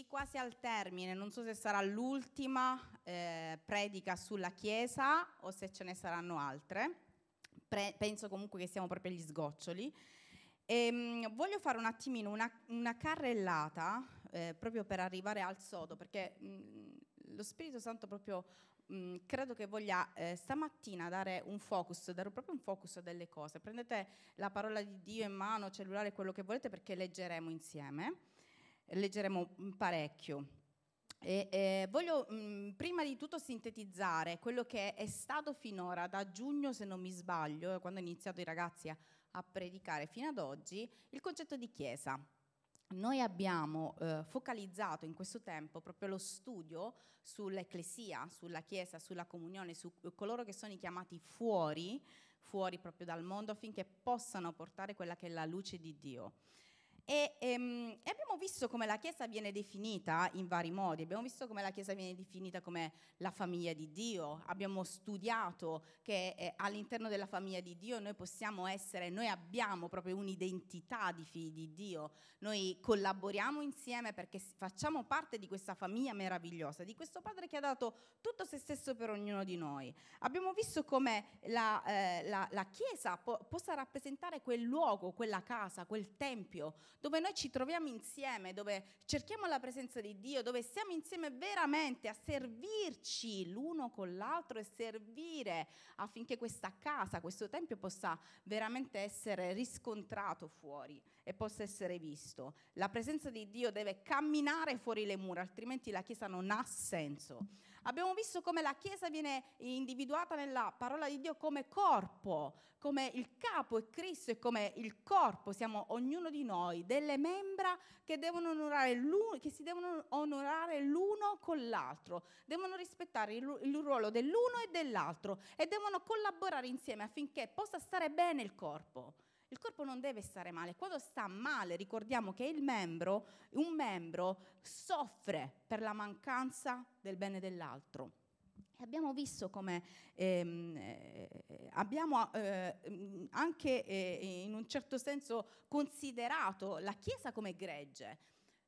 quindi quasi al termine, non so se sarà l'ultima predica sulla Chiesa o se ce ne saranno altre, penso comunque che siamo proprio agli sgoccioli. Voglio fare un attimino una carrellata proprio per arrivare al sodo, perché lo Spirito Santo proprio credo che voglia stamattina dare un focus, dare proprio un focus delle cose. Prendete la parola di Dio in mano, cellulare, quello che volete, perché leggeremo insieme, leggeremo parecchio. Voglio prima di tutto sintetizzare quello che è stato finora, da giugno se non mi sbaglio, quando ho iniziato i ragazzi a predicare, fino ad oggi, il concetto di Chiesa. Noi abbiamo focalizzato in questo tempo proprio lo studio sull'ecclesia, sulla Chiesa, sulla comunione, su coloro che sono chiamati fuori proprio dal mondo, affinché possano portare quella che è la luce di Dio. E abbiamo visto come la Chiesa viene definita in vari modi, abbiamo visto come la Chiesa viene definita come la famiglia di Dio, abbiamo studiato che all'interno della famiglia di Dio noi possiamo essere, noi abbiamo proprio un'identità di figli di Dio, noi collaboriamo insieme perché facciamo parte di questa famiglia meravigliosa, di questo Padre che ha dato tutto se stesso per ognuno di noi. Abbiamo visto come la Chiesa possa rappresentare quel luogo, quella casa, quel tempio, dove noi ci troviamo insieme, dove cerchiamo la presenza di Dio, dove siamo insieme veramente a servirci l'uno con l'altro e servire affinché questa casa, questo tempio possa veramente essere riscontrato fuori e possa essere visto. La presenza di Dio deve camminare fuori le mura, altrimenti la Chiesa non ha senso. Abbiamo visto come la Chiesa viene individuata nella parola di Dio come corpo, come il capo è Cristo e come il corpo siamo ognuno di noi, delle membra che si devono onorare l'uno con l'altro, devono rispettare il ruolo dell'uno e dell'altro e devono collaborare insieme affinché possa stare bene il corpo. Il corpo non deve stare male, quando sta male ricordiamo che un membro soffre per la mancanza del bene dell'altro. E abbiamo visto come abbiamo anche in un certo senso considerato la Chiesa come gregge.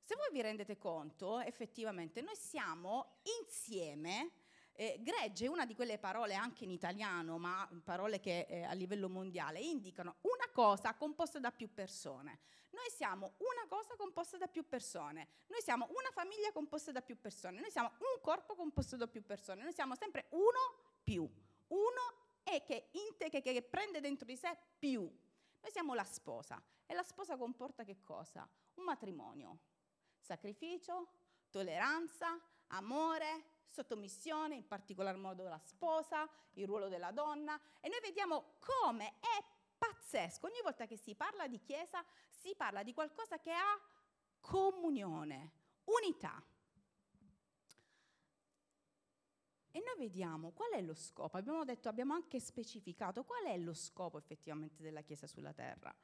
Se voi vi rendete conto, effettivamente noi siamo insieme. Gregge è una di quelle parole anche in italiano, ma parole che a livello mondiale indicano una cosa composta da più persone. Noi siamo una cosa composta da più persone, noi siamo una famiglia composta da più persone, noi siamo un corpo composto da più persone, noi siamo sempre uno è che prende dentro di sé più. Noi siamo la sposa e la sposa comporta che cosa? Un matrimonio, sacrificio, tolleranza, amore, sottomissione, in particolar modo la sposa, il ruolo della donna, e noi vediamo come è pazzesco. Ogni volta che si parla di Chiesa si parla di qualcosa che ha comunione, unità. E noi vediamo qual è lo scopo. Abbiamo anche specificato qual è lo scopo effettivamente della Chiesa sulla terra.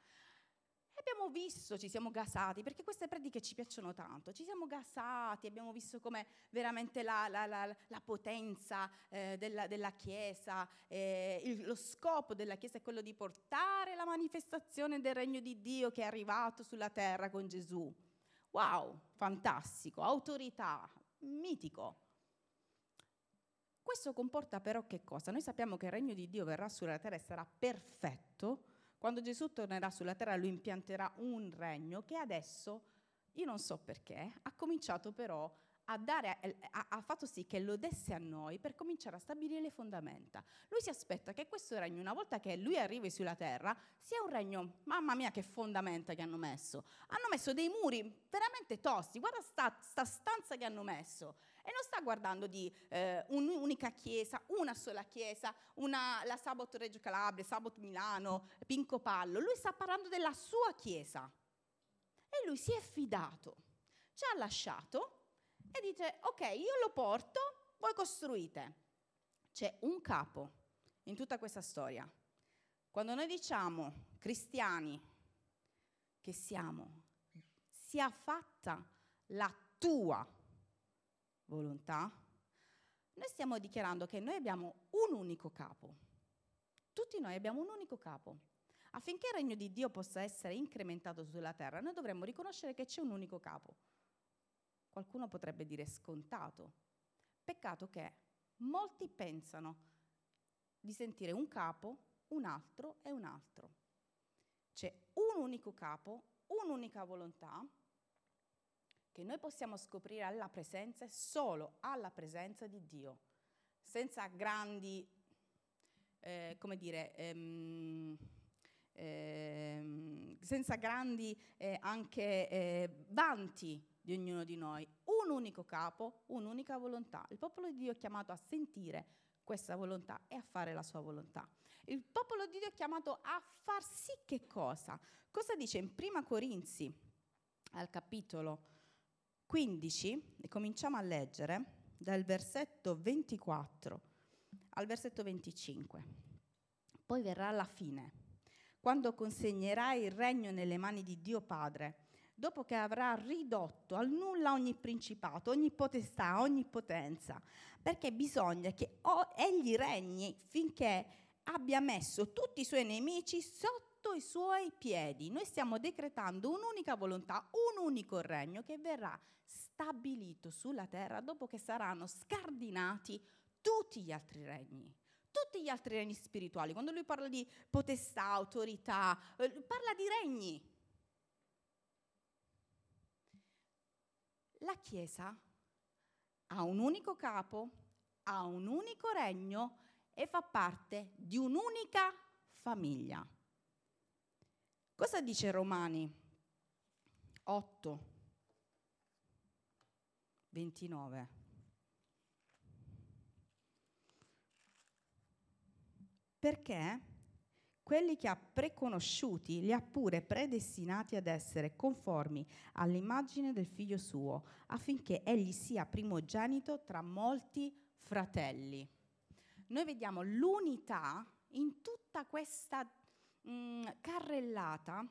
Abbiamo visto, ci siamo gasati, perché queste prediche ci piacciono tanto, ci siamo gasati, abbiamo visto come veramente la potenza della Chiesa, lo scopo della Chiesa è quello di portare la manifestazione del regno di Dio che è arrivato sulla terra con Gesù. Wow, fantastico, autorità, mitico. Questo comporta però che cosa? Noi sappiamo che il regno di Dio verrà sulla terra e sarà perfetto. Quando Gesù tornerà sulla terra, lui impianterà un regno che adesso, io non so perché, ha cominciato però a dare, ha fatto sì che lo desse a noi per cominciare a stabilire le fondamenta. Lui si aspetta che questo regno, una volta che lui arrivi sulla terra, sia un regno, mamma mia che fondamenta che hanno messo. Hanno messo dei muri veramente tosti, guarda sta stanza che hanno messo. E non sta guardando di un'unica chiesa, una sola chiesa, la Sabato Reggio Calabria, Sabato Milano, Pinco Pallo. Lui sta parlando della sua chiesa. E lui si è fidato, ci ha lasciato e dice: ok, io lo porto, voi costruite. C'è un capo in tutta questa storia. Quando noi diciamo cristiani che siamo, sia fatta la tua volontà, noi stiamo dichiarando che noi abbiamo un unico capo, tutti noi abbiamo un unico capo. Affinché il regno di Dio possa essere incrementato sulla terra, noi dovremmo riconoscere che c'è un unico capo. qualcuno potrebbe dire scontato. Peccato che molti pensano di sentire un capo, un altro e un altro. C'è un unico capo, un'unica volontà, che noi possiamo scoprire alla presenza e solo alla presenza di Dio, senza grandi, senza grandi vanti di ognuno di noi. Un unico capo, un'unica volontà. Il popolo di Dio è chiamato a sentire questa volontà e a fare la sua volontà. Il popolo di Dio è chiamato a far sì che cosa? Cosa dice in 1 Corinzi, al capitolo 15, e cominciamo a leggere dal versetto 24 al versetto 25. Poi verrà la fine, quando consegnerai il regno nelle mani di Dio Padre, dopo che avrà ridotto al nulla ogni principato, ogni potestà, ogni potenza, perché bisogna che egli regni finché abbia messo tutti i suoi nemici sotto i suoi piedi. Noi stiamo decretando un'unica volontà, un unico regno che verrà stabilito sulla terra dopo che saranno scardinati tutti gli altri regni. Tutti gli altri regni spirituali. Quando lui parla di potestà, autorità, parla di regni. La Chiesa ha un unico capo, ha un unico regno e fa parte di un'unica famiglia. Cosa dice Romani 8, 29? Perché quelli che ha preconosciuti li ha pure predestinati ad essere conformi all'immagine del figlio suo, affinché egli sia primogenito tra molti fratelli. Noi vediamo l'unità in tutta questa carrellata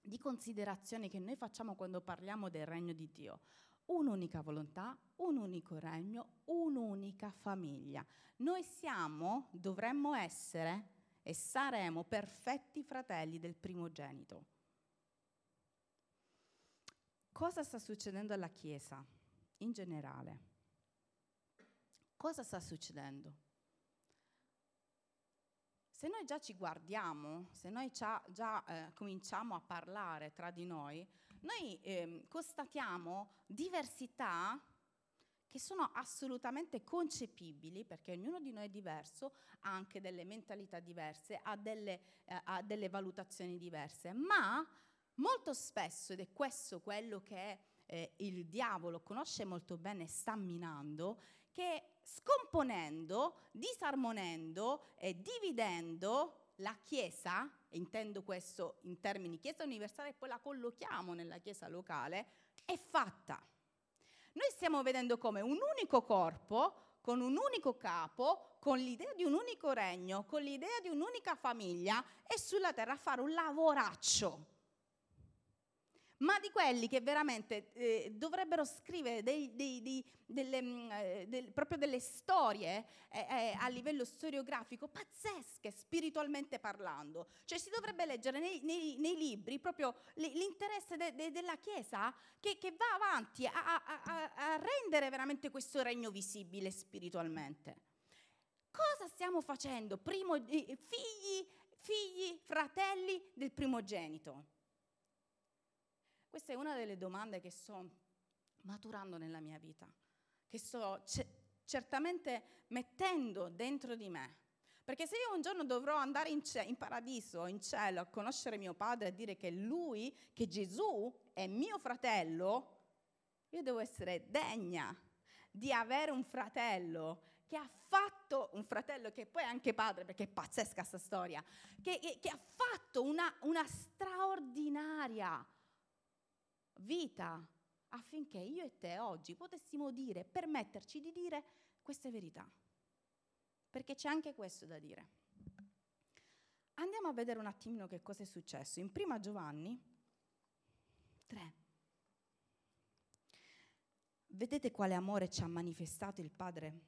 di considerazioni che noi facciamo quando parliamo del regno di Dio. Un'unica volontà, un unico regno, un'unica famiglia. Noi siamo, dovremmo essere e saremo perfetti fratelli del primogenito. Cosa sta succedendo alla Chiesa in generale? Cosa sta succedendo? Se noi già ci guardiamo, se noi già cominciamo a parlare tra di noi, noi constatiamo diversità che sono assolutamente concepibili, perché ognuno di noi è diverso, ha anche delle mentalità diverse, ha delle valutazioni diverse, ma molto spesso, ed è questo quello che il diavolo conosce molto bene, sta minando, che scomponendo, disarmonendo e dividendo la Chiesa, intendo questo in termini Chiesa universale e poi la collochiamo nella Chiesa locale, è fatta. Noi stiamo vedendo come un unico corpo, con un unico capo, con l'idea di un unico regno, con l'idea di un'unica famiglia e sulla terra fare un lavoraccio. Ma di quelli che veramente dovrebbero scrivere proprio delle storie a livello storiografico pazzesche, spiritualmente parlando. Cioè si dovrebbe leggere nei libri proprio l'interesse della Chiesa che va avanti a rendere veramente questo regno visibile spiritualmente. Cosa stiamo facendo? Figli, fratelli del primogenito. Questa è una delle domande che sto maturando nella mia vita, che sto certamente mettendo dentro di me. Perché se io un giorno dovrò andare in paradiso, in cielo, a conoscere mio padre e dire che lui, che Gesù è mio fratello, io devo essere degna di avere un fratello che ha fatto, un fratello che poi è anche padre, perché è pazzesca sta storia, che ha fatto una straordinaria vita, affinché io e te oggi potessimo dire, permetterci di dire queste verità, perché c'è anche questo da dire. Andiamo a vedere un attimino che cosa è successo in 1 Giovanni 3. Vedete quale amore ci ha manifestato il Padre,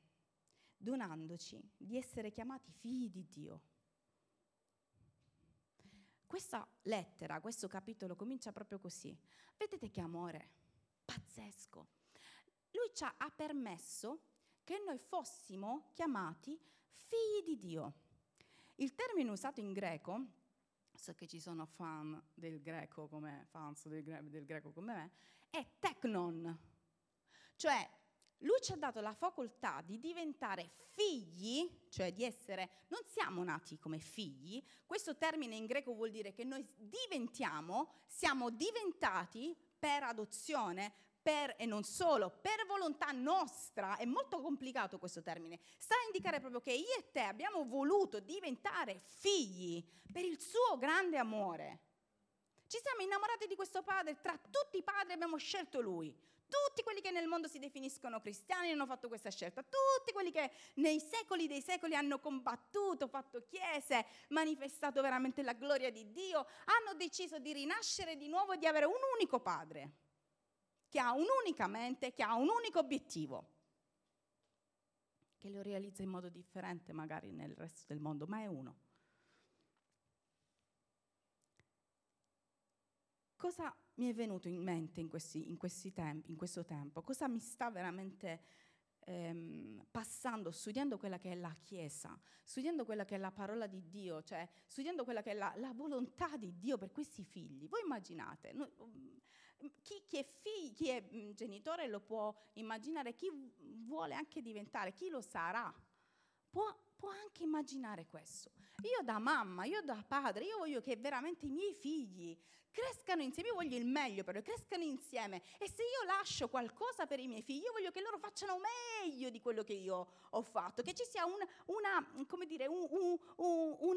donandoci di essere chiamati figli di Dio. Questa lettera, questo capitolo comincia proprio così. Vedete che amore pazzesco. Lui ci ha permesso che noi fossimo chiamati figli di Dio. Il termine usato in greco, so che ci sono fan del greco come fans del greco come me, è teknon. Cioè, lui ci ha dato la facoltà di diventare figli, cioè di essere, non siamo nati come figli, questo termine in greco vuol dire che noi diventiamo, siamo diventati per adozione, e non solo, per volontà nostra. È molto complicato questo termine, sta a indicare proprio che io e te abbiamo voluto diventare figli per il suo grande amore. Ci siamo innamorati di questo padre, tra tutti i padri abbiamo scelto lui. Tutti quelli che nel mondo si definiscono cristiani hanno fatto questa scelta, tutti quelli che nei secoli dei secoli hanno combattuto, fatto chiese, manifestato veramente la gloria di Dio, hanno deciso di rinascere di nuovo e di avere un unico padre che ha un'unica mente, che ha un unico obiettivo, che lo realizza in modo differente magari nel resto del mondo, ma è uno. Cosa mi è venuto in mente in questo tempo? Cosa mi sta veramente passando, studiando quella che è la Chiesa, studiando quella che è la parola di Dio, cioè studiando quella che è la volontà di Dio per questi figli? Voi immaginate, noi, chi è genitore lo può immaginare, chi vuole anche diventare, chi lo sarà, può anche immaginare questo. Io da mamma, io da padre, io voglio che veramente i miei figli crescano insieme, io voglio il meglio per loro, crescano insieme, e se io lascio qualcosa per i miei figli, io voglio che loro facciano meglio di quello che io ho fatto, che ci sia un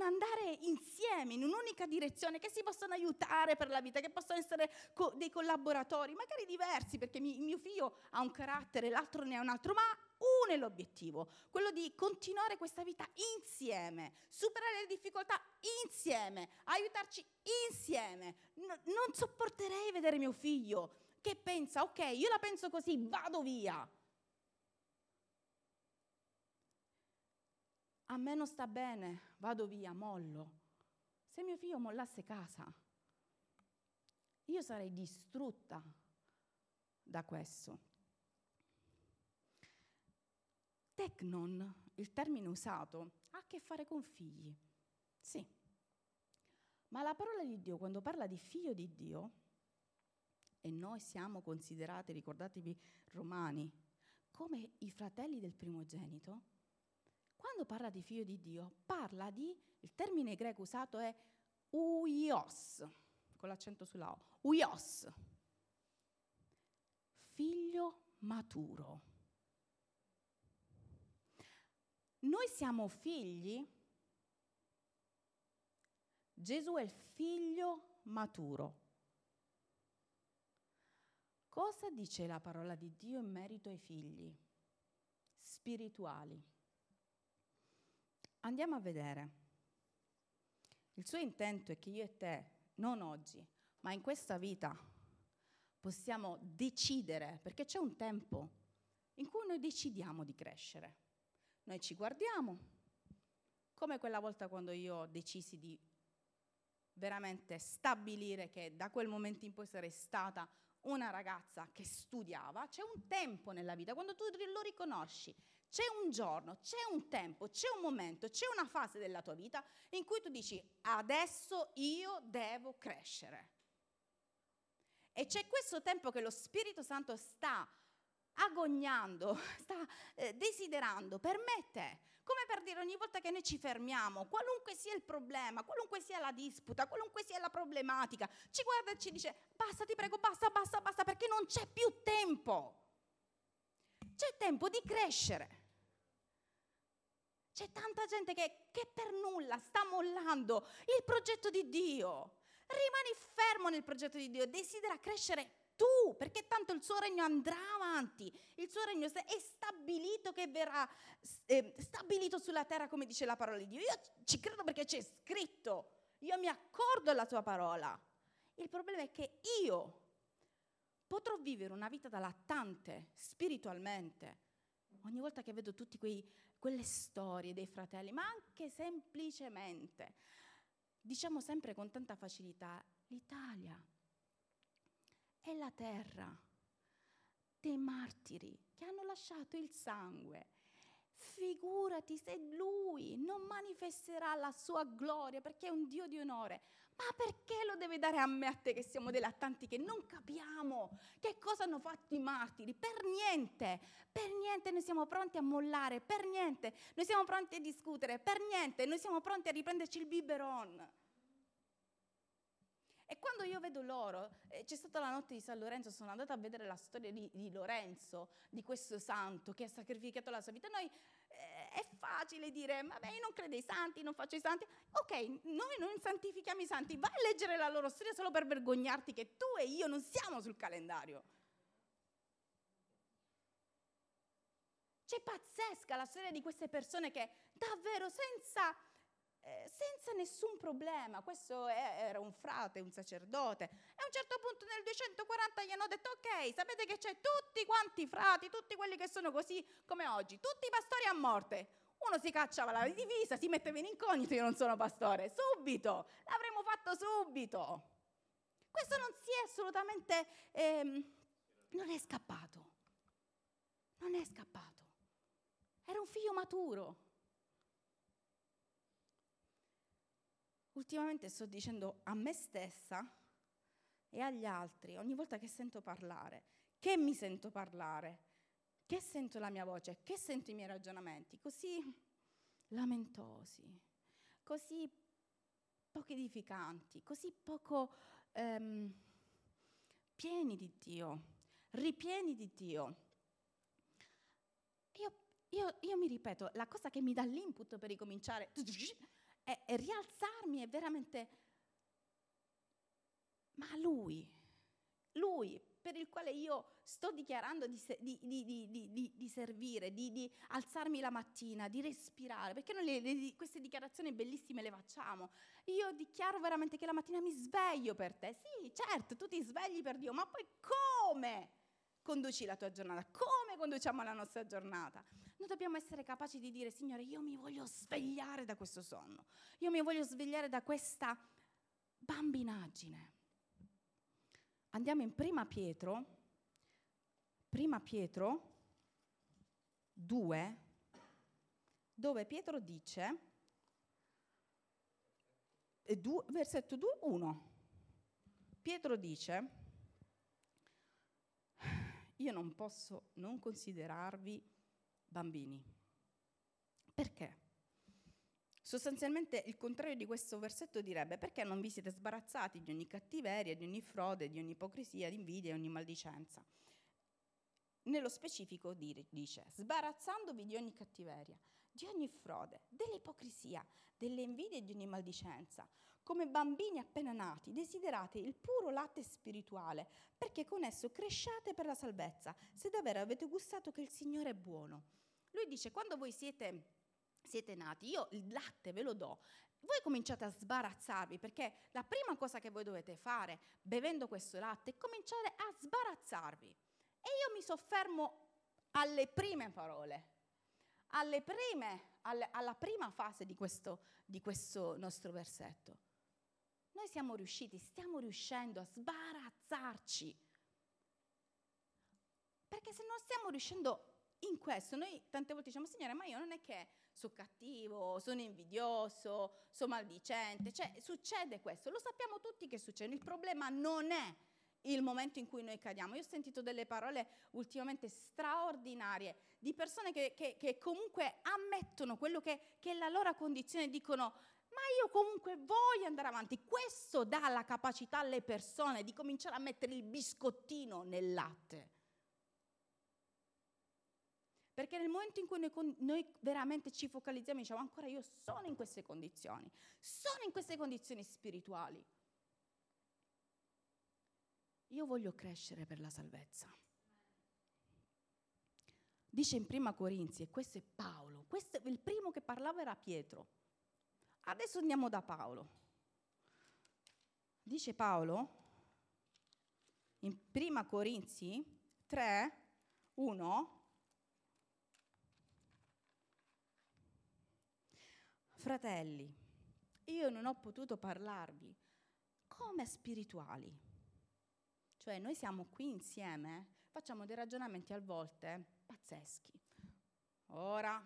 andare insieme in un'unica direzione, che si possano aiutare per la vita, che possano essere dei collaboratori, magari diversi, perché mio figlio ha un carattere, l'altro ne ha un altro, ma uno è l'obiettivo, quello di continuare questa vita insieme, superare le difficoltà insieme, aiutarci insieme. Non sopporterei vedere mio figlio che pensa, ok, io la penso così, vado via. A me non sta bene, vado via, mollo. Se mio figlio mollasse casa, io sarei distrutta da questo. Teknon, il termine usato, ha a che fare con figli, sì, ma la parola di Dio, quando parla di figlio di Dio, e noi siamo considerati, ricordatevi Romani, come i fratelli del primogenito, quando parla di figlio di Dio, parla di, il termine greco usato è uios, con l'accento sulla O, uios, figlio maturo. Noi siamo figli, Gesù è il figlio maturo. Cosa dice la parola di Dio in merito ai figli spirituali? Andiamo a vedere. Il suo intento è che io e te, non oggi, ma in questa vita, possiamo decidere, perché c'è un tempo in cui noi decidiamo di crescere. Noi ci guardiamo, come quella volta quando io decisi di veramente stabilire che da quel momento in poi sarei stata una ragazza che studiava. C'è un tempo nella vita, quando tu lo riconosci, c'è un giorno, c'è un tempo, c'è un momento, c'è una fase della tua vita in cui tu dici adesso io devo crescere. E c'è questo tempo che lo Spirito Santo sta agognando, sta desiderando per me e te, come per dire ogni volta che noi ci fermiamo, qualunque sia il problema, qualunque sia la disputa, qualunque sia la problematica, ci guarda e ci dice basta, ti prego, basta, basta, basta, perché non c'è più tempo, c'è tempo di crescere. C'è tanta gente che per nulla sta mollando il progetto di Dio, rimani fermo nel progetto di Dio, desidera crescere tu, perché tanto il suo regno andrà avanti, il suo regno è stabilito che verrà stabilito sulla terra, come dice la parola di Dio. Io ci credo perché c'è scritto, io mi accordo alla tua parola. Il problema è che io potrò vivere una vita da lattante spiritualmente ogni volta che vedo tutte quelle storie dei fratelli, ma anche semplicemente, diciamo sempre con tanta facilità, l'Italia è la terra dei martiri che hanno lasciato il sangue. Figurati se lui non manifesterà la sua gloria, perché è un Dio di onore. Ma perché lo deve dare a me, a te, che siamo dei lattanti, che non capiamo che cosa hanno fatto i martiri? Per niente noi siamo pronti a mollare, per niente noi siamo pronti a discutere, per niente noi siamo pronti a riprenderci il biberon. E quando io vedo loro, c'è stata la notte di San Lorenzo, sono andata a vedere la storia di Lorenzo, di questo santo che ha sacrificato la sua vita. Noi è facile dire, vabbè, io non credo ai santi, non faccio i santi. Ok, noi non santifichiamo i santi, vai a leggere la loro storia solo per vergognarti che tu e io non siamo sul calendario. C'è pazzesca la storia di queste persone che davvero senza nessun problema, questo era un frate, un sacerdote, e a un certo punto nel 240 gli hanno detto, ok, sapete che c'è tutti quanti frati, tutti quelli che sono così come oggi, tutti i pastori a morte, uno si cacciava la divisa, si metteva in incognito, io non sono pastore, subito, l'avremmo fatto subito. Questo non si è assolutamente, non è scappato, era un figlio maturo. Ultimamente sto dicendo a me stessa e agli altri, ogni volta che sento parlare, che mi sento parlare, che sento la mia voce, che sento i miei ragionamenti, così lamentosi, così poco edificanti, così poco pieni di Dio, ripieni di Dio. Io mi ripeto, la cosa che mi dà l'input per ricominciare e rialzarmi è veramente, ma lui per il quale io sto dichiarando di servire, di alzarmi la mattina, di respirare, perché noi queste dichiarazioni bellissime le facciamo. Io dichiaro veramente che la mattina mi sveglio per te. Sì, certo, tu ti svegli per Dio, ma poi come conduci la tua giornata? Come conduciamo la nostra giornata? Noi dobbiamo essere capaci di dire, Signore, io mi voglio svegliare da questo sonno, io mi voglio svegliare da questa bambinaggine. Andiamo in Prima Pietro 2, dove Pietro dice, versetto 2, 1, Pietro dice, io non posso non considerarvi bambini. Perché? Sostanzialmente il contrario di questo versetto direbbe, perché non vi siete sbarazzati di ogni cattiveria, di ogni frode, di ogni ipocrisia, di invidia e ogni maldicenza. Nello specifico dice, sbarazzandovi di ogni cattiveria, di ogni frode, dell'ipocrisia, delle invidie e di ogni maldicenza. Come bambini appena nati, desiderate il puro latte spirituale, perché con esso cresciate per la salvezza, se davvero avete gustato che il Signore è buono. Lui dice, quando voi siete nati, io il latte ve lo do, voi cominciate a sbarazzarvi, perché la prima cosa che voi dovete fare, bevendo questo latte, è cominciare a sbarazzarvi. E io mi soffermo alle prime parole, alla prima fase di questo nostro versetto. Noi stiamo riuscendo a sbarazzarci, perché se non stiamo riuscendo in questo, noi tante volte diciamo, Signore, ma io non è che sono cattivo, sono invidioso, sono maldicente, cioè succede questo, lo sappiamo tutti che succede, il problema non è il momento in cui noi cadiamo. Io ho sentito delle parole ultimamente straordinarie di persone che comunque ammettono quello che è la loro condizione e dicono, ma io comunque voglio andare avanti. Questo dà la capacità alle persone di cominciare a mettere il biscottino nel latte. Perché nel momento in cui noi veramente ci focalizziamo e diciamo, ancora io sono in queste condizioni spirituali, io voglio crescere per la salvezza. Dice in Prima Corinzi, e questo è Paolo, questo è il primo che parlava era Pietro, adesso andiamo da Paolo. Dice Paolo in Prima Corinzi 3:1, fratelli, io non ho potuto parlarvi come spirituali, cioè noi siamo qui insieme facciamo dei ragionamenti a volte pazzeschi. Ora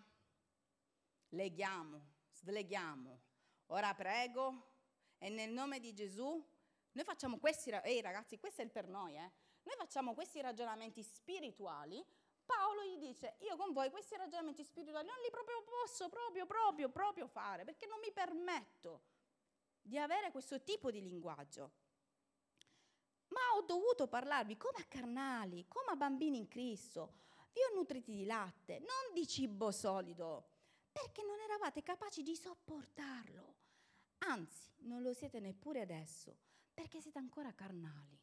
leghiamo, sleghiamo, ora prego e nel nome di Gesù. Noi facciamo questi, ragazzi, questo è il per noi, Noi facciamo questi ragionamenti spirituali. Paolo gli dice, io con voi questi ragionamenti spirituali non li proprio posso proprio fare, perché non mi permetto di avere questo tipo di linguaggio. Ma ho dovuto parlarvi come a carnali, come a bambini in Cristo. Vi ho nutriti di latte, non di cibo solido, perché non eravate capaci di sopportarlo. Anzi, non lo siete neppure adesso, perché siete ancora carnali.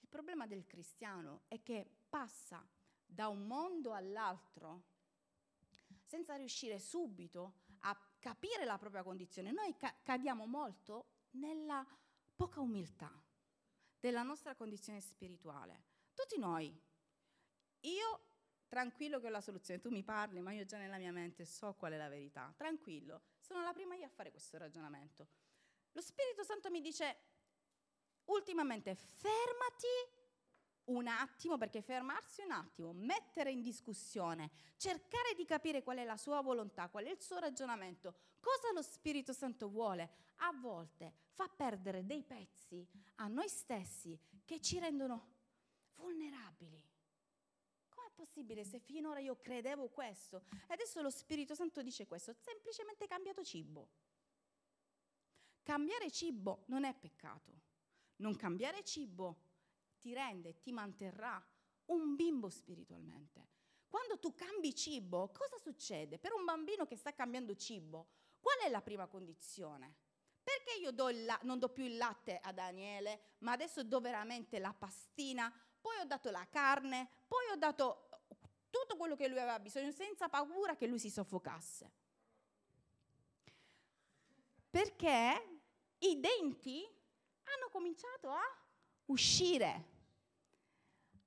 Il problema del cristiano è che passa da un mondo all'altro senza riuscire subito a capire la propria condizione. Noi cadiamo molto nella poca umiltà della nostra condizione spirituale. Tutti noi, io tranquillo che ho la soluzione, tu mi parli ma io già nella mia mente so qual è la verità, tranquillo, sono la prima io a fare questo ragionamento. Lo Spirito Santo mi dice ultimamente fermati un attimo, perché fermarsi un attimo, mettere in discussione, cercare di capire qual è la sua volontà, qual è il suo ragionamento, cosa lo Spirito Santo vuole, a volte fa perdere dei pezzi a noi stessi che ci rendono vulnerabili. Com'è possibile se finora io credevo questo e adesso lo Spirito Santo dice questo? Ho semplicemente cambiato cibo. Cambiare cibo non è peccato. Non cambiare cibo ti rende, ti manterrà un bimbo spiritualmente. Quando tu cambi cibo, cosa succede? Per un bambino che sta cambiando cibo, qual è la prima condizione? Perché io non do più il latte a Daniele, ma adesso do veramente la pastina? Poi ho dato la carne, poi ho dato tutto quello che lui aveva bisogno, senza paura che lui si soffocasse. Perché i denti hanno cominciato a uscire.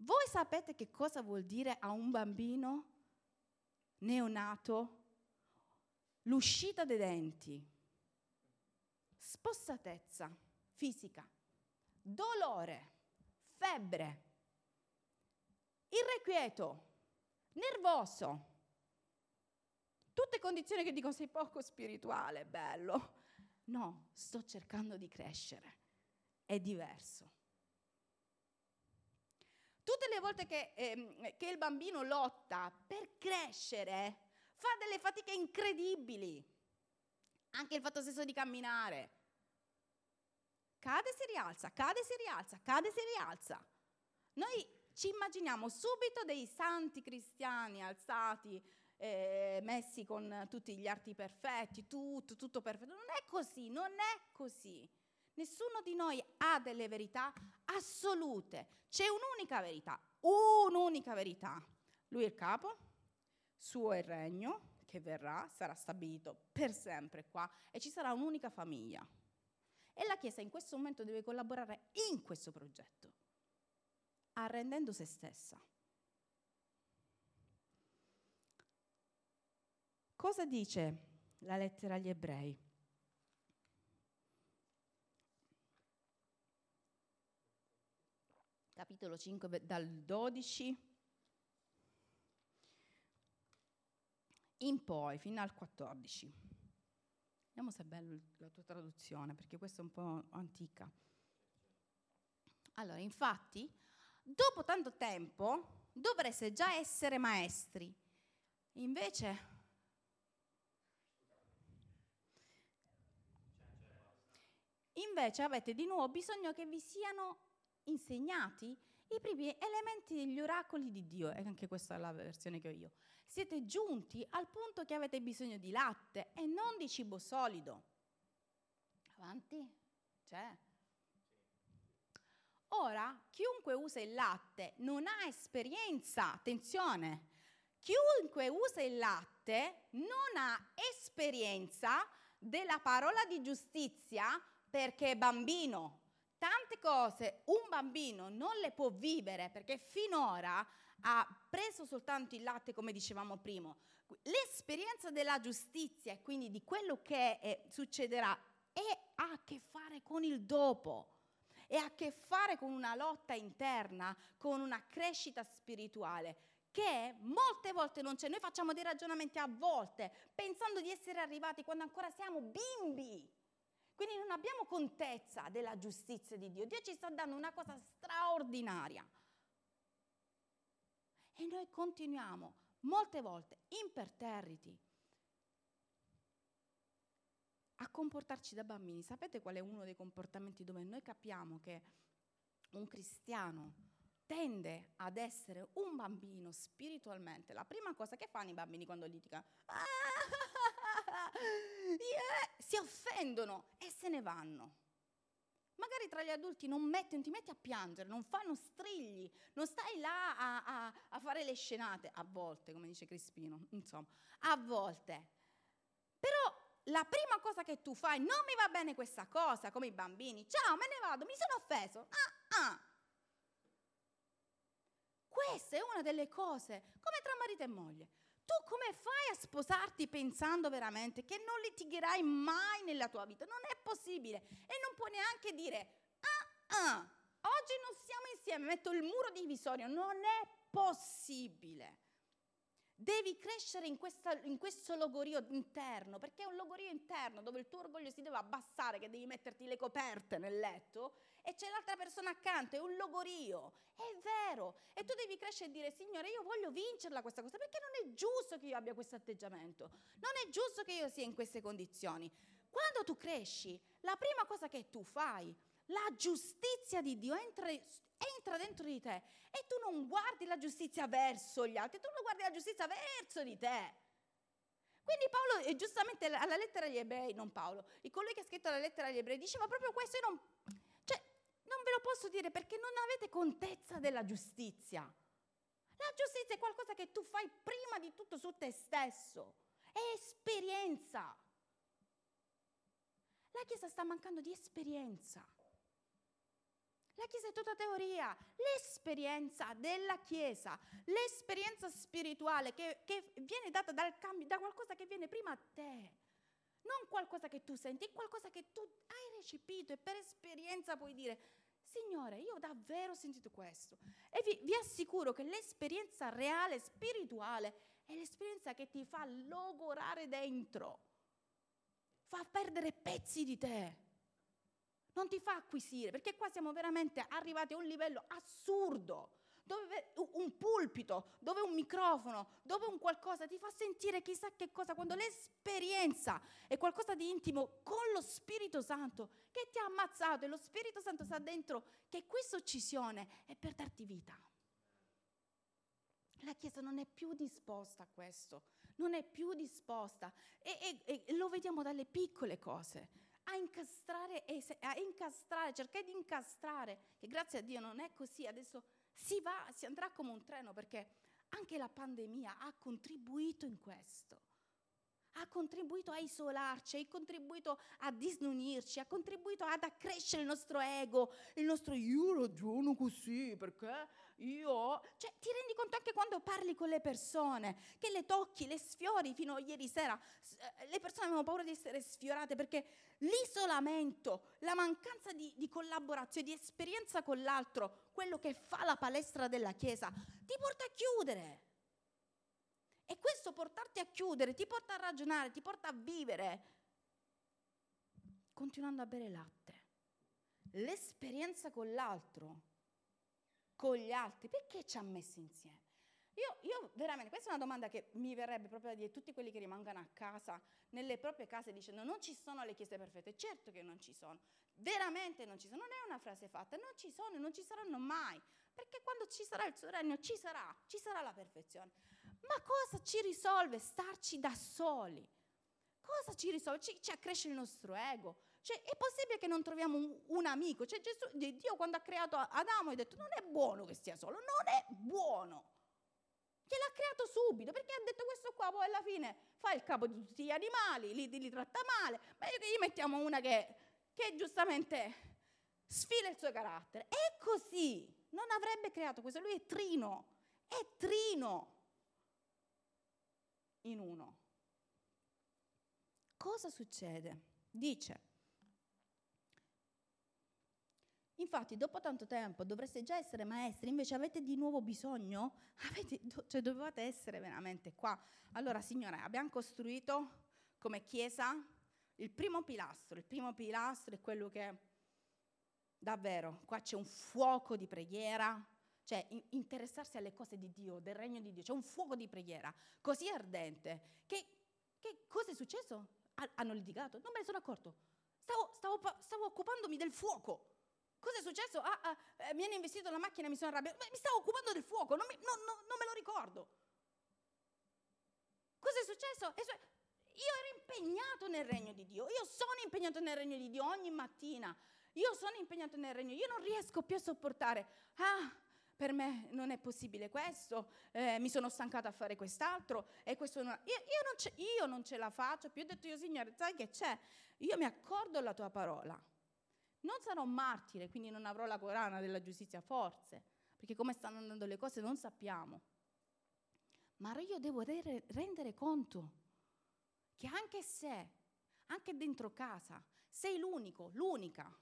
Voi sapete che cosa vuol dire a un bambino neonato l'uscita dei denti? Spossatezza fisica, dolore, febbre, irrequieto, nervoso, tutte condizioni che dicono sei poco spirituale, bello. No, sto cercando di crescere, è diverso. Tutte le volte che il bambino lotta per crescere, fa delle fatiche incredibili, anche il fatto stesso di camminare. Cade, si rialza, cade, si rialza, cade, si rialza. Noi ci immaginiamo subito dei santi cristiani alzati, messi con tutti gli arti perfetti, tutto perfetto. Non è così, non è così. Nessuno di noi ha delle verità assolute. C'è un'unica verità, un'unica verità. Lui è il capo, suo è il regno, che verrà, sarà stabilito per sempre qua e ci sarà un'unica famiglia. E la Chiesa in questo momento deve collaborare in questo progetto, arrendendo se stessa. Cosa dice la lettera agli Ebrei? Capitolo 5, dal 12 in poi, fino al 14. Vediamo se è bella la tua traduzione, perché questa è un po' antica. Allora, infatti, dopo tanto tempo dovreste già essere maestri, invece avete di nuovo bisogno che vi siano insegnati i primi elementi degli oracoli di Dio, e anche questa è la versione che ho io. Siete giunti al punto che avete bisogno di latte e non di cibo solido. Avanti? C'è. Ora, chiunque usa il latte non ha esperienza, attenzione, chiunque usa il latte non ha esperienza della parola di giustizia perché è bambino. Tante cose un bambino non le può vivere perché finora ha preso soltanto il latte, come dicevamo prima. L'esperienza della giustizia e quindi di quello che succederà ha a che fare con il dopo. e ha a che fare con una lotta interna, con una crescita spirituale che molte volte non c'è. Noi facciamo dei ragionamenti a volte pensando di essere arrivati quando ancora siamo bimbi. Quindi non abbiamo contezza della giustizia di Dio. Dio ci sta dando una cosa straordinaria. E noi continuiamo, molte volte, imperterriti, a comportarci da bambini. Sapete qual è uno dei comportamenti dove noi capiamo che un cristiano tende ad essere un bambino spiritualmente? La prima cosa che fanno i bambini quando litigano, si offendono e se ne vanno. Magari tra gli adulti ti metti a piangere, non fanno strigli, non stai là a fare le scenate, a volte, come dice Crispino, insomma, a volte. Però la prima cosa che tu fai, non mi va bene questa cosa, come i bambini, ciao, me ne vado, mi sono offeso, Questa è una delle cose, come tra marito e moglie. Tu come fai a sposarti pensando veramente che non litigherai mai nella tua vita? Non è possibile. E non puoi neanche dire, oggi non siamo insieme, metto il muro divisorio. Non è possibile. Devi crescere in questo logorio interno, perché è un logorio interno dove il tuo orgoglio si deve abbassare, che devi metterti le coperte nel letto e c'è l'altra persona accanto, è un logorio, è vero. E tu devi crescere e dire, Signore, io voglio vincerla questa cosa, perché non è giusto che io abbia questo atteggiamento, non è giusto che io sia in queste condizioni. Quando tu cresci, la prima cosa che tu fai, la giustizia di Dio entra dentro di te e tu non guardi la giustizia verso gli altri, tu non guardi la giustizia verso di te. Quindi Paolo, e giustamente alla lettera agli ebrei, non Paolo, colui che ha scritto la lettera agli ebrei diceva proprio questo, non ve lo posso dire perché non avete contezza della giustizia. La giustizia è qualcosa che tu fai prima di tutto su te stesso, è esperienza. La Chiesa sta mancando di esperienza. La Chiesa è tutta teoria, l'esperienza della Chiesa, l'esperienza spirituale che viene data dal cambio, da qualcosa che viene prima a te, non qualcosa che tu senti, è qualcosa che tu hai recepito e per esperienza puoi dire, Signore, io davvero ho sentito questo. E vi assicuro che l'esperienza reale, spirituale, è l'esperienza che ti fa logorare dentro, fa perdere pezzi di te. Non ti fa acquisire, perché qua siamo veramente arrivati a un livello assurdo, dove un pulpito, dove un microfono, dove un qualcosa ti fa sentire chissà che cosa, quando l'esperienza è qualcosa di intimo con lo Spirito Santo che ti ha ammazzato e lo Spirito Santo sta dentro che questa uccisione è per darti vita. La Chiesa non è più disposta a questo, non è più disposta e lo vediamo dalle piccole cose. Cercare di incastrare, che grazie a Dio non è così, adesso si andrà come un treno, perché anche la pandemia ha contribuito in questo, ha contribuito a isolarci, ha contribuito a disunirci, ha contribuito ad accrescere il nostro ego, il nostro io ragiono così, perché io... Cioè, ti rendi conto anche quando parli con le persone, che le tocchi, le sfiori. Fino a ieri sera le persone avevano paura di essere sfiorate perché l'isolamento, la mancanza di collaborazione, di esperienza con l'altro, quello che fa la palestra della Chiesa, ti porta a chiudere. E questo portarti a chiudere ti porta a ragionare, ti porta a vivere continuando a bere latte. L'esperienza con l'altro, con gli altri, perché ci ha messi insieme? Io veramente, questa è una domanda che mi verrebbe proprio da dire a tutti quelli che rimangono a casa, nelle proprie case, dicendo non ci sono le chiese perfette. Certo che non ci sono, veramente non ci sono, non è una frase fatta, non ci sono e non ci saranno mai, perché quando ci sarà il suo regno ci sarà la perfezione. Ma cosa ci risolve starci da soli? Cosa ci risolve? Ci accresce il nostro ego. Cioè, è possibile che non troviamo un amico? Cioè, Dio quando ha creato Adamo ha detto non è buono che sia solo, non è buono. Gliel'ha creato subito, perché ha detto questo qua poi alla fine fa il capo di tutti gli animali, li tratta male, meglio che gli mettiamo una che giustamente sfila il suo carattere. È così, non avrebbe creato questo, lui è trino in uno. Cosa succede? Dice, Infatti, dopo tanto tempo dovreste già essere maestri, invece avete di nuovo bisogno? Cioè, dovevate essere veramente qua. Allora, signore, abbiamo costruito come Chiesa il primo pilastro. Il primo pilastro è quello che, davvero, qua c'è un fuoco di preghiera, cioè interessarsi alle cose di Dio, del regno di Dio. C'è un fuoco di preghiera così ardente che cosa è successo? Hanno litigato? Non me ne sono accorto. Stavo occupandomi del fuoco. Cosa è successo? Mi hanno investito la macchina, mi sono arrabbiato. Mi stavo occupando del fuoco, non me lo ricordo. Cosa è successo? Io ero impegnato nel regno di Dio. Io sono impegnato nel regno di Dio ogni mattina. Io sono impegnato nel regno. Io non riesco più a sopportare. Per me non è possibile questo. Mi sono stancata a fare quest'altro. E questo non... Io non ce la faccio più. Ho detto io, Signore, sai che c'è? Io mi accordo alla tua parola. Non sarò martire, quindi non avrò la corona della giustizia, forse, perché come stanno andando le cose non sappiamo. Ma io devo rendere conto che anche se, anche dentro casa, sei l'unico, l'unica,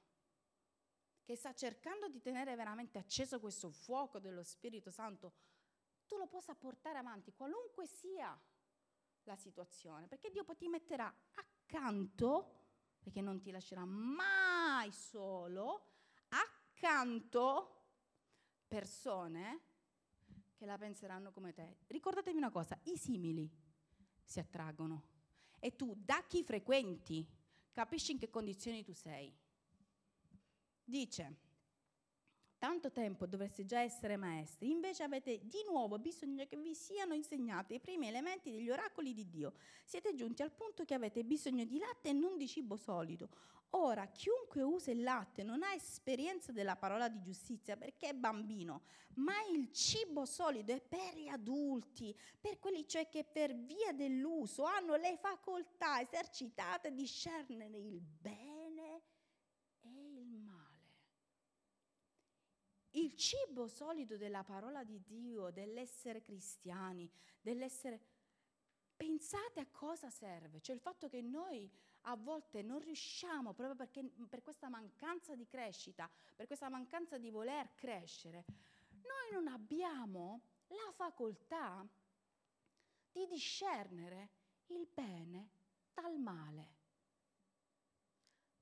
che sta cercando di tenere veramente acceso questo fuoco dello Spirito Santo, tu lo possa portare avanti, qualunque sia la situazione, perché Dio ti metterà accanto, perché non ti lascerà mai solo, accanto persone che la penseranno come te. Ricordatevi una cosa, i simili si attraggono e tu da chi frequenti capisci in che condizioni tu sei. Dice, tanto tempo dovreste già essere maestri, invece avete di nuovo bisogno che vi siano insegnati i primi elementi degli oracoli di Dio. Siete giunti al punto che avete bisogno di latte e non di cibo solido. Ora, chiunque usa il latte non ha esperienza della parola di giustizia perché è bambino, ma il cibo solido è per gli adulti, per quelli cioè che per via dell'uso hanno le facoltà esercitate a discernere il bene e il male. Il cibo solido della parola di Dio, dell'essere cristiani, dell'essere... Pensate a cosa serve. Cioè il fatto che noi a volte non riusciamo, proprio perché per questa mancanza di crescita, per questa mancanza di voler crescere, noi non abbiamo la facoltà di discernere il bene dal male.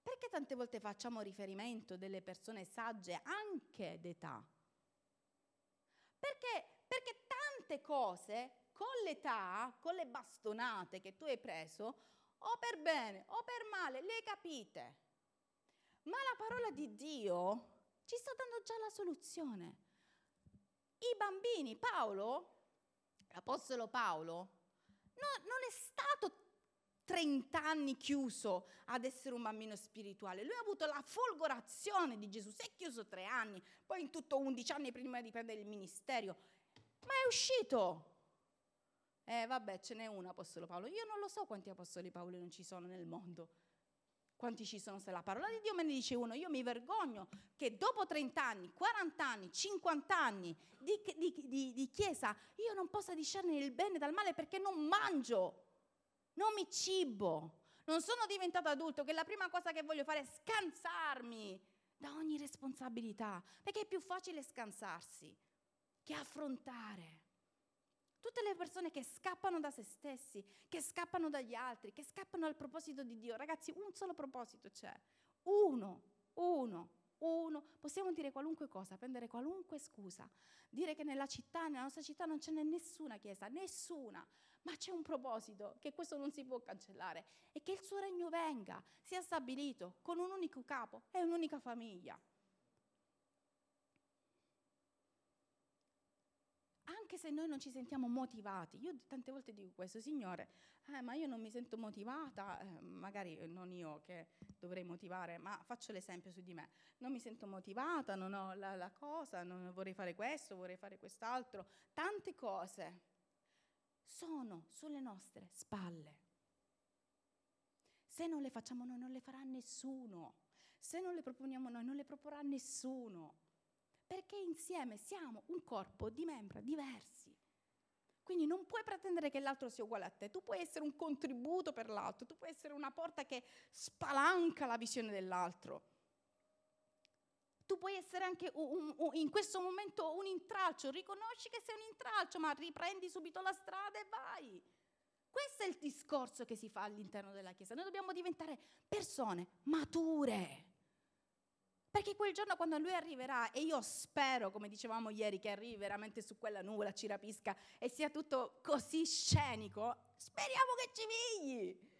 Perché tante volte facciamo riferimento delle persone sagge anche d'età? Perché tante cose con l'età, con le bastonate che tu hai preso, o per bene o per male, le capite. Ma la parola di Dio ci sta dando già la soluzione. I bambini, Paolo, l'apostolo Paolo, non è stato 30 anni chiuso ad essere un bambino spirituale. Lui ha avuto la folgorazione di Gesù, si è chiuso 3 anni, poi in tutto 11 anni prima di prendere il ministero, ma è uscito. Vabbè, ce n'è un apostolo Paolo. Io non lo so quanti apostoli Paolo non ci sono nel mondo, quanti ci sono se la parola di Dio me ne dice uno. Io mi vergogno che dopo 30 anni, 40 anni, 50 anni di chiesa io non possa discernere il bene dal male perché non mangio. Non mi cibo, non sono diventato adulto che la prima cosa che voglio fare è scansarmi da ogni responsabilità, perché è più facile scansarsi che affrontare. Tutte le persone che scappano da se stessi, che scappano dagli altri, che scappano al proposito di Dio, ragazzi, un solo proposito c'è, uno, possiamo dire qualunque cosa, prendere qualunque scusa, dire che nella nostra città non c'è nessuna chiesa, nessuna, ma c'è un proposito, che questo non si può cancellare, e che il suo regno venga, sia stabilito con un unico capo e un'unica famiglia. Anche se noi non ci sentiamo motivati, io tante volte dico questo, Signore, ma io non mi sento motivata, magari non io che dovrei motivare, ma faccio l'esempio su di me, non mi sento motivata, non ho la cosa, non vorrei fare questo, vorrei fare quest'altro, tante cose sono sulle nostre spalle. Se non le facciamo noi non le farà nessuno, se non le proponiamo noi non le proporrà nessuno, perché insieme siamo un corpo di membra diversi. Quindi non puoi pretendere che l'altro sia uguale a te, tu puoi essere un contributo per l'altro, tu puoi essere una porta che spalanca la visione dell'altro. Tu puoi essere anche in questo momento un intralcio, riconosci che sei un intralcio, ma riprendi subito la strada e vai. Questo è il discorso che si fa all'interno della Chiesa. Noi dobbiamo diventare persone mature. Perché quel giorno quando Lui arriverà, e io spero, come dicevamo ieri, che arrivi veramente su quella nuvola, ci rapisca e sia tutto così scenico, speriamo che ci vigli.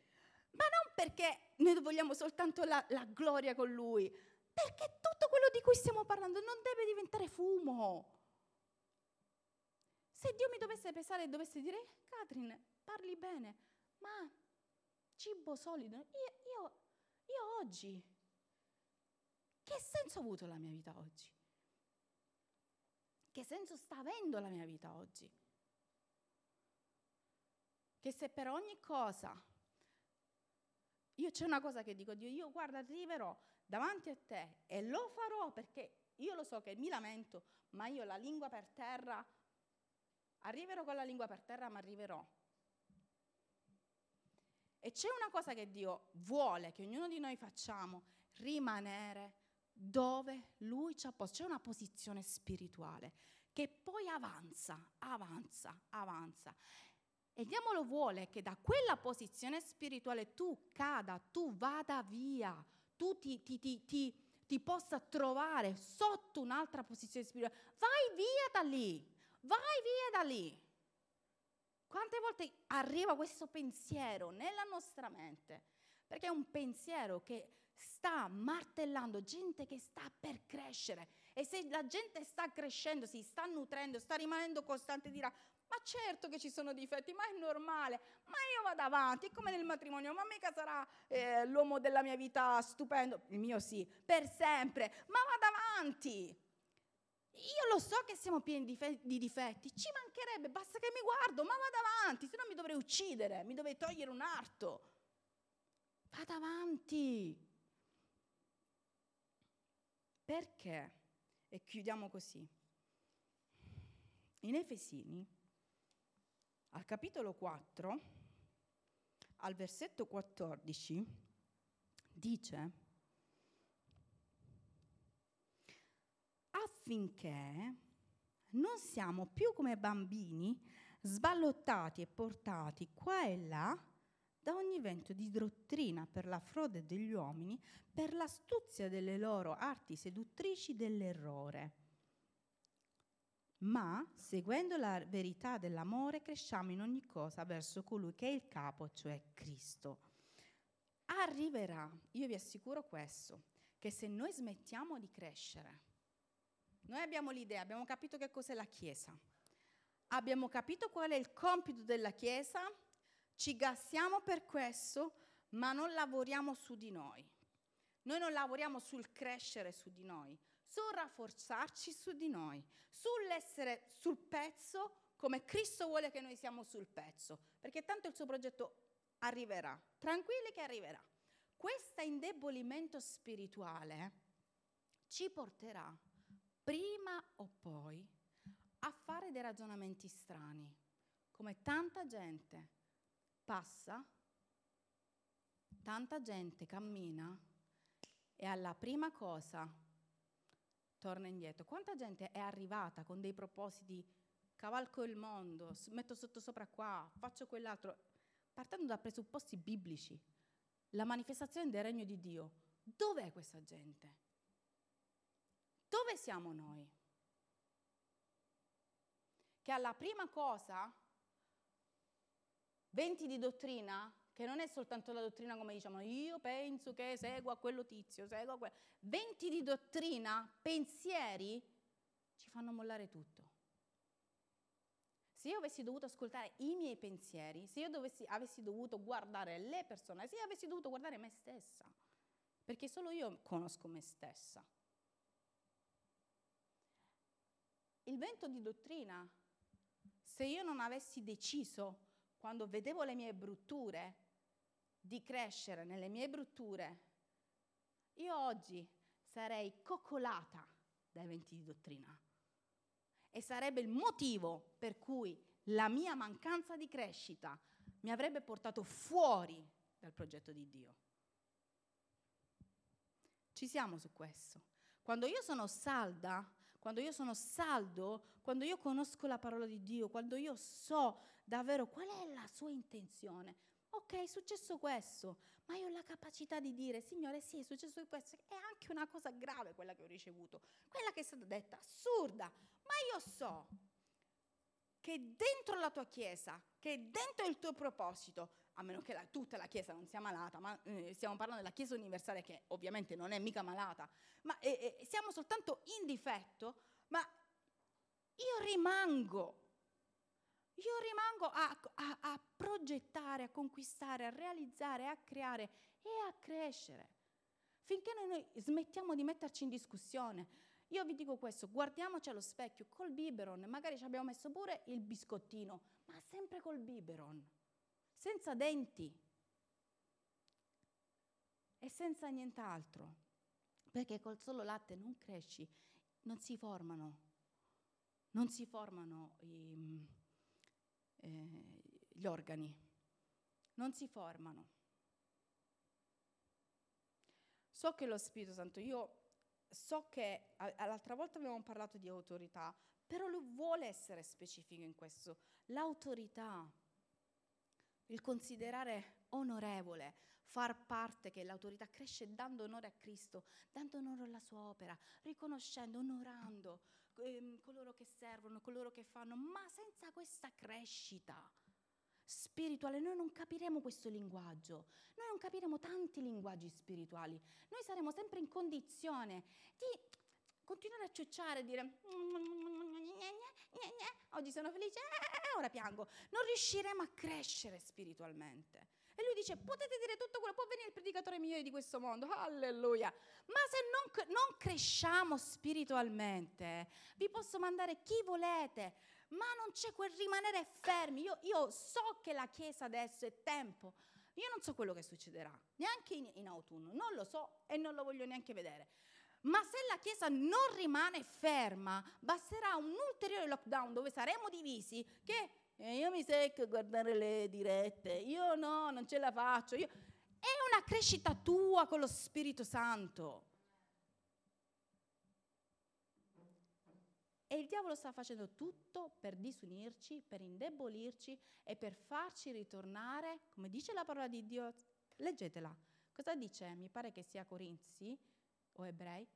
Ma non perché noi vogliamo soltanto la gloria con Lui, perché tutto quello di cui stiamo parlando non deve diventare fumo. Se Dio mi dovesse pesare e dovesse dire, Katrin, parli bene, ma cibo solido, io oggi, che senso ha avuto la mia vita oggi? Che senso sta avendo la mia vita oggi? Che se per ogni cosa... Io c'è una cosa che dico, Dio, io guarda, arriverò davanti a te e lo farò, perché io lo so che mi lamento, ma io la lingua per terra, arriverò con la lingua per terra, ma arriverò. E c'è una cosa che Dio vuole che ognuno di noi facciamo, rimanere dove Lui ci ha posto. C'è una posizione spirituale che poi avanza, avanza, avanza. E il diavolo vuole che da quella posizione spirituale tu cada, tu vada via, tu ti possa trovare sotto un'altra posizione spirituale. Vai via da lì, vai via da lì. Quante volte arriva questo pensiero nella nostra mente? Perché è un pensiero che sta martellando gente che sta per crescere. E se la gente sta crescendo, si sta nutrendo, sta rimanendo costante, dirà, ma certo che ci sono difetti, ma è normale, ma io vado avanti, è come nel matrimonio, ma mica sarà l'uomo della mia vita stupendo, il mio sì, per sempre, ma vado avanti. Io lo so che siamo pieni di difetti, ci mancherebbe, basta che mi guardo, ma vado avanti, se no mi dovrei uccidere, mi dovrei togliere un arto. Vado avanti. Perché? E chiudiamo così. In Efesini, al capitolo 4, al versetto 14, dice affinché non siamo più come bambini sballottati e portati qua e là da ogni vento di dottrina per la frode degli uomini, per l'astuzia delle loro arti seduttrici dell'errore. Ma, seguendo la verità dell'amore, cresciamo in ogni cosa verso colui che è il capo, cioè Cristo. Arriverà, io vi assicuro questo, che se noi smettiamo di crescere, noi abbiamo l'idea, abbiamo capito che cos'è la Chiesa, abbiamo capito qual è il compito della Chiesa, ci gassiamo per questo, ma non lavoriamo su di noi. Noi non lavoriamo sul crescere su di noi, sul rafforzarci su di noi, sull'essere sul pezzo come Cristo vuole che noi siamo sul pezzo, perché tanto il suo progetto arriverà, tranquilli che arriverà. Questo indebolimento spirituale ci porterà prima o poi a fare dei ragionamenti strani, come tanta gente passa, tanta gente cammina e alla prima cosa torna indietro. Quanta gente è arrivata con dei propositi, cavalco il mondo, metto sotto sopra qua, faccio quell'altro, partendo da presupposti biblici, la manifestazione del regno di Dio. Dov'è questa gente? Dove siamo noi? Che alla prima cosa, venti di dottrina, che non è soltanto la dottrina come diciamo, io penso che segua quello tizio, segua quello. Venti di dottrina, pensieri, ci fanno mollare tutto. Se io avessi dovuto ascoltare i miei pensieri, se io avessi dovuto guardare le persone, se io avessi dovuto guardare me stessa, perché solo io conosco me stessa. Il vento di dottrina, se io non avessi deciso, quando vedevo le mie brutture, di crescere nelle mie brutture, io oggi sarei coccolata dai venti di dottrina e sarebbe il motivo per cui la mia mancanza di crescita mi avrebbe portato fuori dal progetto di Dio. Ci siamo su questo. Quando io sono salda, quando io sono saldo, quando io conosco la parola di Dio, quando io so davvero qual è la sua intenzione, ok, è successo questo, ma io ho la capacità di dire, Signore, sì, è successo questo, è anche una cosa grave quella che ho ricevuto, quella che è stata detta, assurda, ma io so che dentro la tua Chiesa, che dentro il tuo proposito, a meno che tutta la Chiesa non sia malata, ma stiamo parlando della Chiesa universale che ovviamente non è mica malata, ma siamo soltanto in difetto, ma io rimango a progettare, a conquistare, a realizzare, a creare e a crescere, finché noi smettiamo di metterci in discussione. Io vi dico questo, guardiamoci allo specchio col biberon, magari ci abbiamo messo pure il biscottino, ma sempre col biberon, senza denti e senza nient'altro, perché col solo latte non cresci, non si formano gli organi, non si formano. So che lo Spirito Santo, io so che l'altra volta abbiamo parlato di autorità, però lui vuole essere specifico in questo. L'autorità, il considerare onorevole, far parte, che l'autorità cresce dando onore a Cristo, dando onore alla sua opera, riconoscendo, onorando coloro che servono, coloro che fanno, ma senza questa crescita spirituale noi non capiremo questo linguaggio, noi non capiremo tanti linguaggi spirituali, noi saremo sempre in condizione di continuare a ciucciare, dire oggi sono felice, ora piango, non riusciremo a crescere spiritualmente. E lui dice, potete dire tutto quello, può venire il predicatore migliore di questo mondo, alleluia, ma se non cresciamo spiritualmente, vi posso mandare chi volete, ma non c'è quel rimanere fermi. Io so che la Chiesa adesso è tempo, io non so quello che succederà, neanche in autunno, non lo so e non lo voglio neanche vedere, ma se la Chiesa non rimane ferma, basterà un ulteriore lockdown dove saremo divisi, che io mi secco a guardare le dirette, io no, non ce la faccio, è una crescita tua con lo Spirito Santo. E il diavolo sta facendo tutto per disunirci, per indebolirci e per farci ritornare, come dice la parola di Dio, leggetela. Cosa dice? Mi pare che sia Corinzi o Ebrei.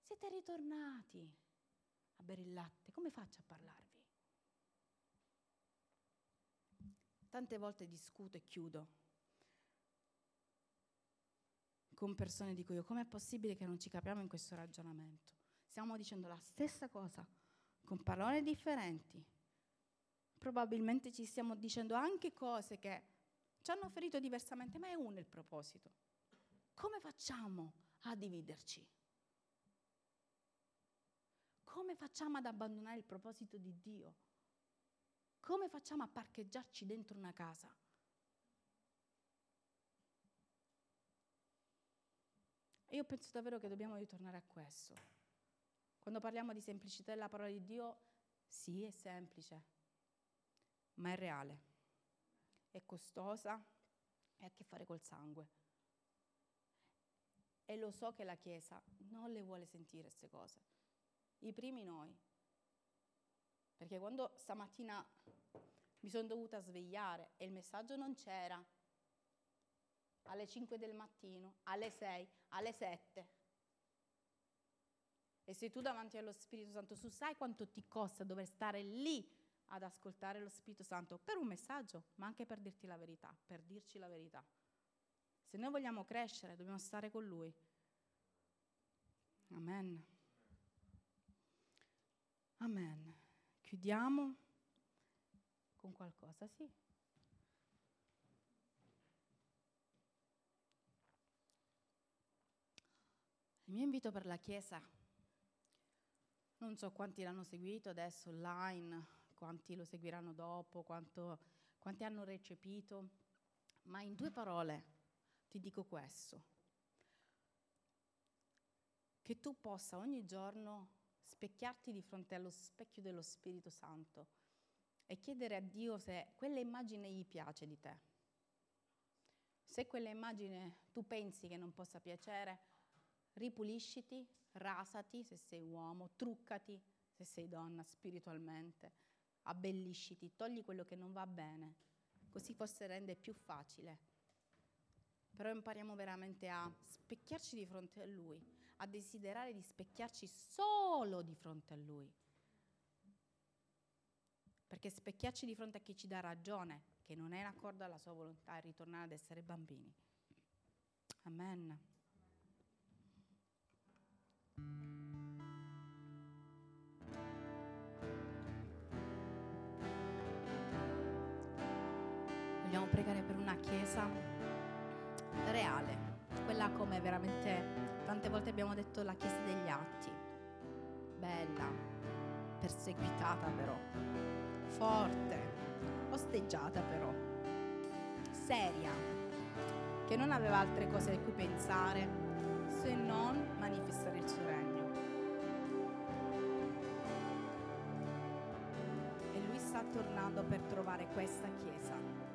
Siete ritornati a bere il latte, come faccio a parlarvi? Tante volte discuto e chiudo con persone, dico io, com'è possibile che non ci capiamo in questo ragionamento? Stiamo dicendo la stessa cosa, con parole differenti, probabilmente ci stiamo dicendo anche cose che ci hanno ferito diversamente, ma è uno il proposito. Come facciamo a dividerci? Come facciamo ad abbandonare il proposito di Dio? Come facciamo a parcheggiarci dentro una casa? Io penso davvero che dobbiamo ritornare a questo. Quando parliamo di semplicità della parola di Dio, sì, è semplice, ma è reale, è costosa e ha a che fare col sangue. E lo so che la Chiesa non le vuole sentire queste cose. I primi noi. Perché quando stamattina mi sono dovuta svegliare e il messaggio non c'era, alle 5 del mattino, alle 6, alle 7... E sei tu davanti allo Spirito Santo, tu sai quanto ti costa dover stare lì ad ascoltare lo Spirito Santo per un messaggio, ma anche per dirti la verità, per dirci la verità. Se noi vogliamo crescere, dobbiamo stare con Lui. Amen. Amen. Chiudiamo con qualcosa, sì. Il mio invito per la Chiesa. Non so quanti l'hanno seguito adesso online, quanti lo seguiranno dopo, quanti hanno recepito, ma in due parole ti dico questo, che tu possa ogni giorno specchiarti di fronte allo specchio dello Spirito Santo e chiedere a Dio se quella immagine gli piace di te. Se quella immagine tu pensi che non possa piacere, ripulisciti, rasati se sei uomo, truccati se sei donna spiritualmente, abbellisciti, togli quello che non va bene, così forse rende più facile. Però impariamo veramente a specchiarci di fronte a Lui, a desiderare di specchiarci solo di fronte a Lui. Perché specchiarci di fronte a chi ci dà ragione, che non è in accordo alla sua volontà, e ritornare ad essere bambini. Amen. Vogliamo pregare per una chiesa reale, quella come veramente tante volte abbiamo detto la chiesa degli atti, bella, perseguitata però, forte, osteggiata però, seria, che non aveva altre cose a cui pensare se non manifestare il suo regno. E Lui sta tornando per trovare questa chiesa.